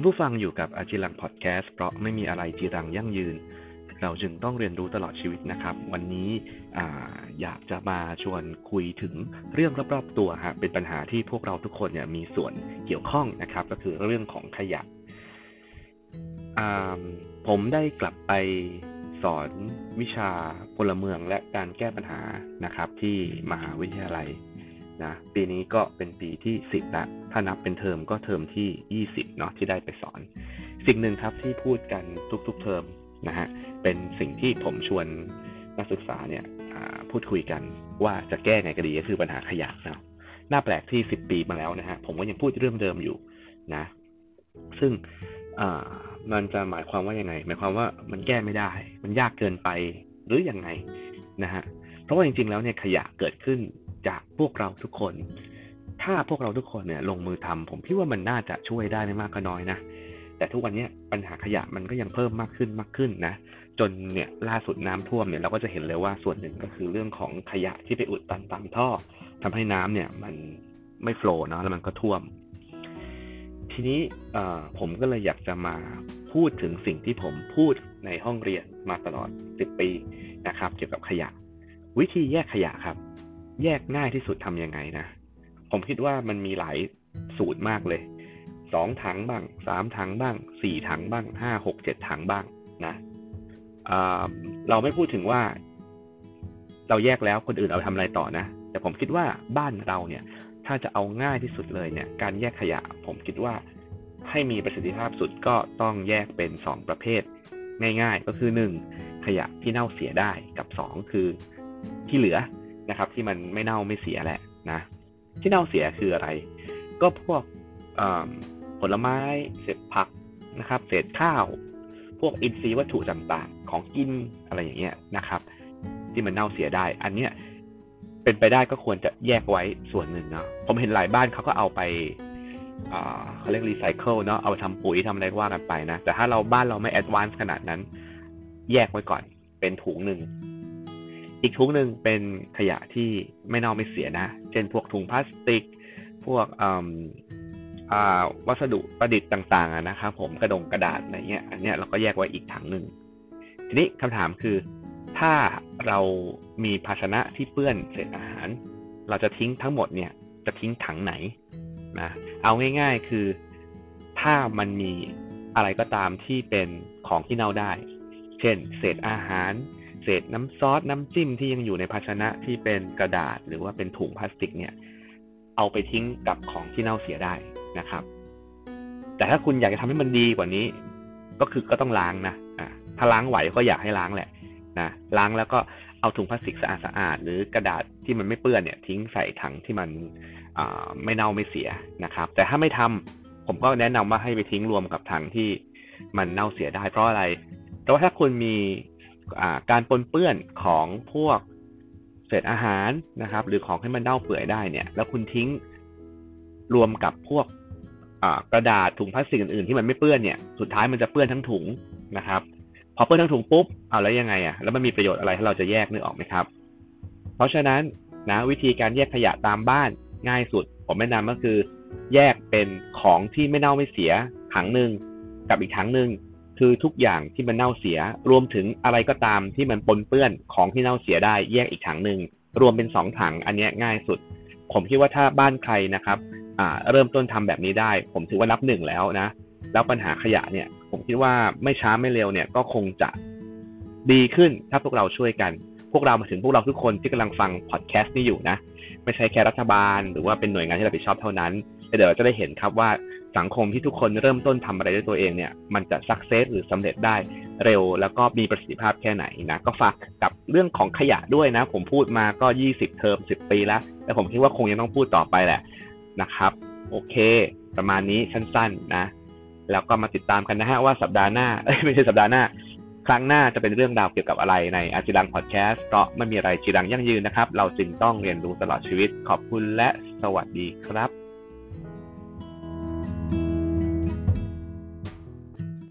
คุณผู้ฟังอยู่กับอาจิรังพอดแคสต์เพราะไม่มีอะไรจีรังยั่งยืนเราจึงต้องเรียนรู้ตลอดชีวิตนะครับวันนี้อยากจะมาชวนคุยถึงเรื่องรอบๆตัวฮะเป็นปัญหาที่พวกเราทุกคนเนี่ยมีส่วนเกี่ยวข้องนะครับก็คือเรื่องของขยะผมได้กลับไปสอนวิชาพลเมืองและการแก้ปัญหานะครับที่มหาวิทยาลัยนะปีนี้ก็เป็นปีที่10ละถ้านับเป็นเทอมก็เทอมที่20เนาะที่ได้ไปสอนสิ่งหนึ่งครับที่พูดกันทุกๆเทอมนะฮะเป็นสิ่งที่ผมชวนนักศึกษาเนี่ยพูดคุยกันว่าจะแก้ไงก็ดีก็คือปัญหาขยะนะน่าแปลกที่10ปีมาแล้วนะฮะผมก็ยังพูดเรื่องเดิมอยู่นะซึ่งมันจะหมายความว่ายังไงหมายความว่ามันแก้ไม่ได้มันยากเกินไปหรือยังไงนะฮะเพราะว่าจริงๆแล้วเนี่ยขยะเกิดขึ้นจากพวกเราทุกคนถ้าพวกเราทุกคนเนี่ยลงมือทำผมคิดว่ามันน่าจะช่วยได้ไม่มากก็น้อยนะแต่ทุกวันนี้ปัญหาขยะมันก็ยังเพิ่มมากขึ้นนะจนเนี่ยล่าสุดน้ำท่วมเนี่ยเราก็จะเห็นเลยว่าส่วนหนึ่งก็คือเรื่องของขยะที่ไปอุดตันตามท่อทำให้น้ำเนี่ยมันไม่โฟลว์เนาะแล้วมันก็ท่วมทีนี้ผมก็เลยอยากจะมาพูดถึงสิ่งที่ผมพูดในห้องเรียนมาตลอด10ปีนะครับเกี่ยวกับขยะวิธีแยกขยะครับแยกง่ายที่สุดทำยังไงนะผมคิดว่ามันมีหลายสูตรมากเลย2ถังบ้าง3ถังบ้าง4ถังบ้าง5 6 7ถังบ้างนะเราไม่พูดถึงว่าเราแยกแล้วคนอื่นเอาทำอะไรต่อนะแต่ผมคิดว่าบ้านเราเนี่ยถ้าจะเอาง่ายที่สุดเลยเนี่ยการแยกขยะผมคิดว่าให้มีประสิทธิภาพสุดก็ต้องแยกเป็น2ประเภทง่ายๆก็คือ1ขยะที่เน่าเสียได้กับ2คือที่เหลือนะครับที่มันไม่เน่าไม่เสียแหละนะที่เน่าเสียคืออะไรก็พวกผลไม้เศษผักนะครับเศษข้าวพวกอินทรีย์วัตถุต่างๆของกินอะไรอย่างเงี้ยนะครับที่มันเน่าเสียได้อันเนี้ยเป็นไปได้ก็ควรจะแยกไว้ส่วนหนึ่งเนาะผมเห็นหลายบ้านเขาก็เอาไปเขาเรียกรีไซเคิลเนาะเอาทำปุ๋ยทำอะไรว่ากันไปนะแต่ถ้าเราบ้านเราไม่แอดวานซ์ขนาดนั้นแยกไว้ก่อนเป็นถุงหนึ่งอีกถุงหนึ่งเป็นขยะที่ไม่เน่าไม่เสียนะเช่นพวกถุงพลาสติกพวกวัสดุประดิษฐ์ต่างๆนะครับผมกระดาษอะไรเงี้ยอันเนี้ยเราก็แยกไว้อีกถังหนึ่งทีนี้คำถามคือถ้าเรามีภาชนะที่เปื้อนเศษอาหารเราจะทิ้งทั้งหมดเนี่ยจะทิ้งถังไหนนะเอาง่ายๆคือถ้ามันมีอะไรก็ตามที่เป็นของที่เน่าได้เช่นเศษอาหารเศษน้ำซอสน้ำจิ้มที่ยังอยู่ในภาชนะที่เป็นกระดาษหรือว่าเป็นถุงพลาสติกเนี่ยเอาไปทิ้งกับของที่เน่าเสียได้นะครับแต่ถ้าคุณอยากจะทำให้มันดีกว่านี้ก็คือก็ต้องล้างนะถ้าล้างไหวก็อยากให้ล้างแหละนะล้างแล้วก็เอาถุงพลาสติกสะอาดหรือกระดาษที่มันไม่เปื้อนเนี่ยทิ้งใส่ถังที่มันไม่เน่าไม่เสียนะครับแต่ถ้าไม่ทำผมก็แนะนำว่าให้ไปทิ้งรวมกับถังที่มันเน่าเสียได้เพราะอะไรเพราะว่าถ้าคุณมีการปนเปื้อนของพวกเศษอาหารนะครับหรือของให้มันเน่าเปื่อยได้เนี่ยแล้วคุณทิ้งรวมกับพวกกระดาษถุงพลาสติกอื่นๆที่มันไม่เปื้อนเนี่ยสุดท้ายมันจะเปื้อนทั้งถุงนะครับพอเปื้อนทั้งถุงปุ๊บเอาแล้วยังไงอ่ะแล้วมันมีประโยชน์อะไรให้เราจะแยกนึกออกไหมครับเพราะฉะนั้นนะวิธีการแยกขยะตามบ้านง่ายสุดผมแนะนำก็คือแยกเป็นของที่ไม่เน่าไม่เสียถังนึงกับอีกถังนึงคือทุกอย่างที่มันเน่าเสียรวมถึงอะไรก็ตามที่มันปนเปื้อนของที่เน่าเสียได้แยกอีกถังนึงรวมเป็น2ถังอันนี้ง่ายสุดผมคิดว่าถ้าบ้านใครนะครับเริ่มต้นทำแบบนี้ได้ผมถือว่านับ1แล้วนะแล้วปัญหาขยะเนี่ยผมคิดว่าไม่ช้าไม่เร็วเนี่ยก็คงจะดีขึ้นถ้าพวกเราช่วยกันพวกเรามาถึงพวกเราทุกคนที่กำลังฟังพอดแคสต์นี้อยู่นะไม่ใช่แค่รัฐบาลหรือว่าเป็นหน่วยงานที่รับผิดชอบเท่านั้นเดี๋ยวเราจะได้เห็นครับว่าสังคมที่ทุกคนเริ่มต้นทำอะไรด้วยตัวเองเนี่ยมันจะสักเซสหรือสำเร็จได้เร็วแล้วก็มีประสิทธิภาพแค่ไหนนะก็ฝากกับเรื่องของขยะด้วยนะผมพูดมาก็20เทอม10ปีแล้วแต่ผมคิดว่าคงยังต้องพูดต่อไปแหละนะครับโอเคประมาณนี้สั้นๆนะแล้วก็มาติดตามกันนะฮะว่าสัปดาห์หน้าไม่ใช่สัปดาห์หน้าครั้งหน้าจะเป็นเรื่องราวเกี่ยวกับอะไรในอาจิรังพอดแคสต์เพราะไม่มีอะไรจีรังยั่งยืนนะครับเราจึงต้องเรียนรู้ตลอดชีวิตขอบคุณและสวัสดีครับ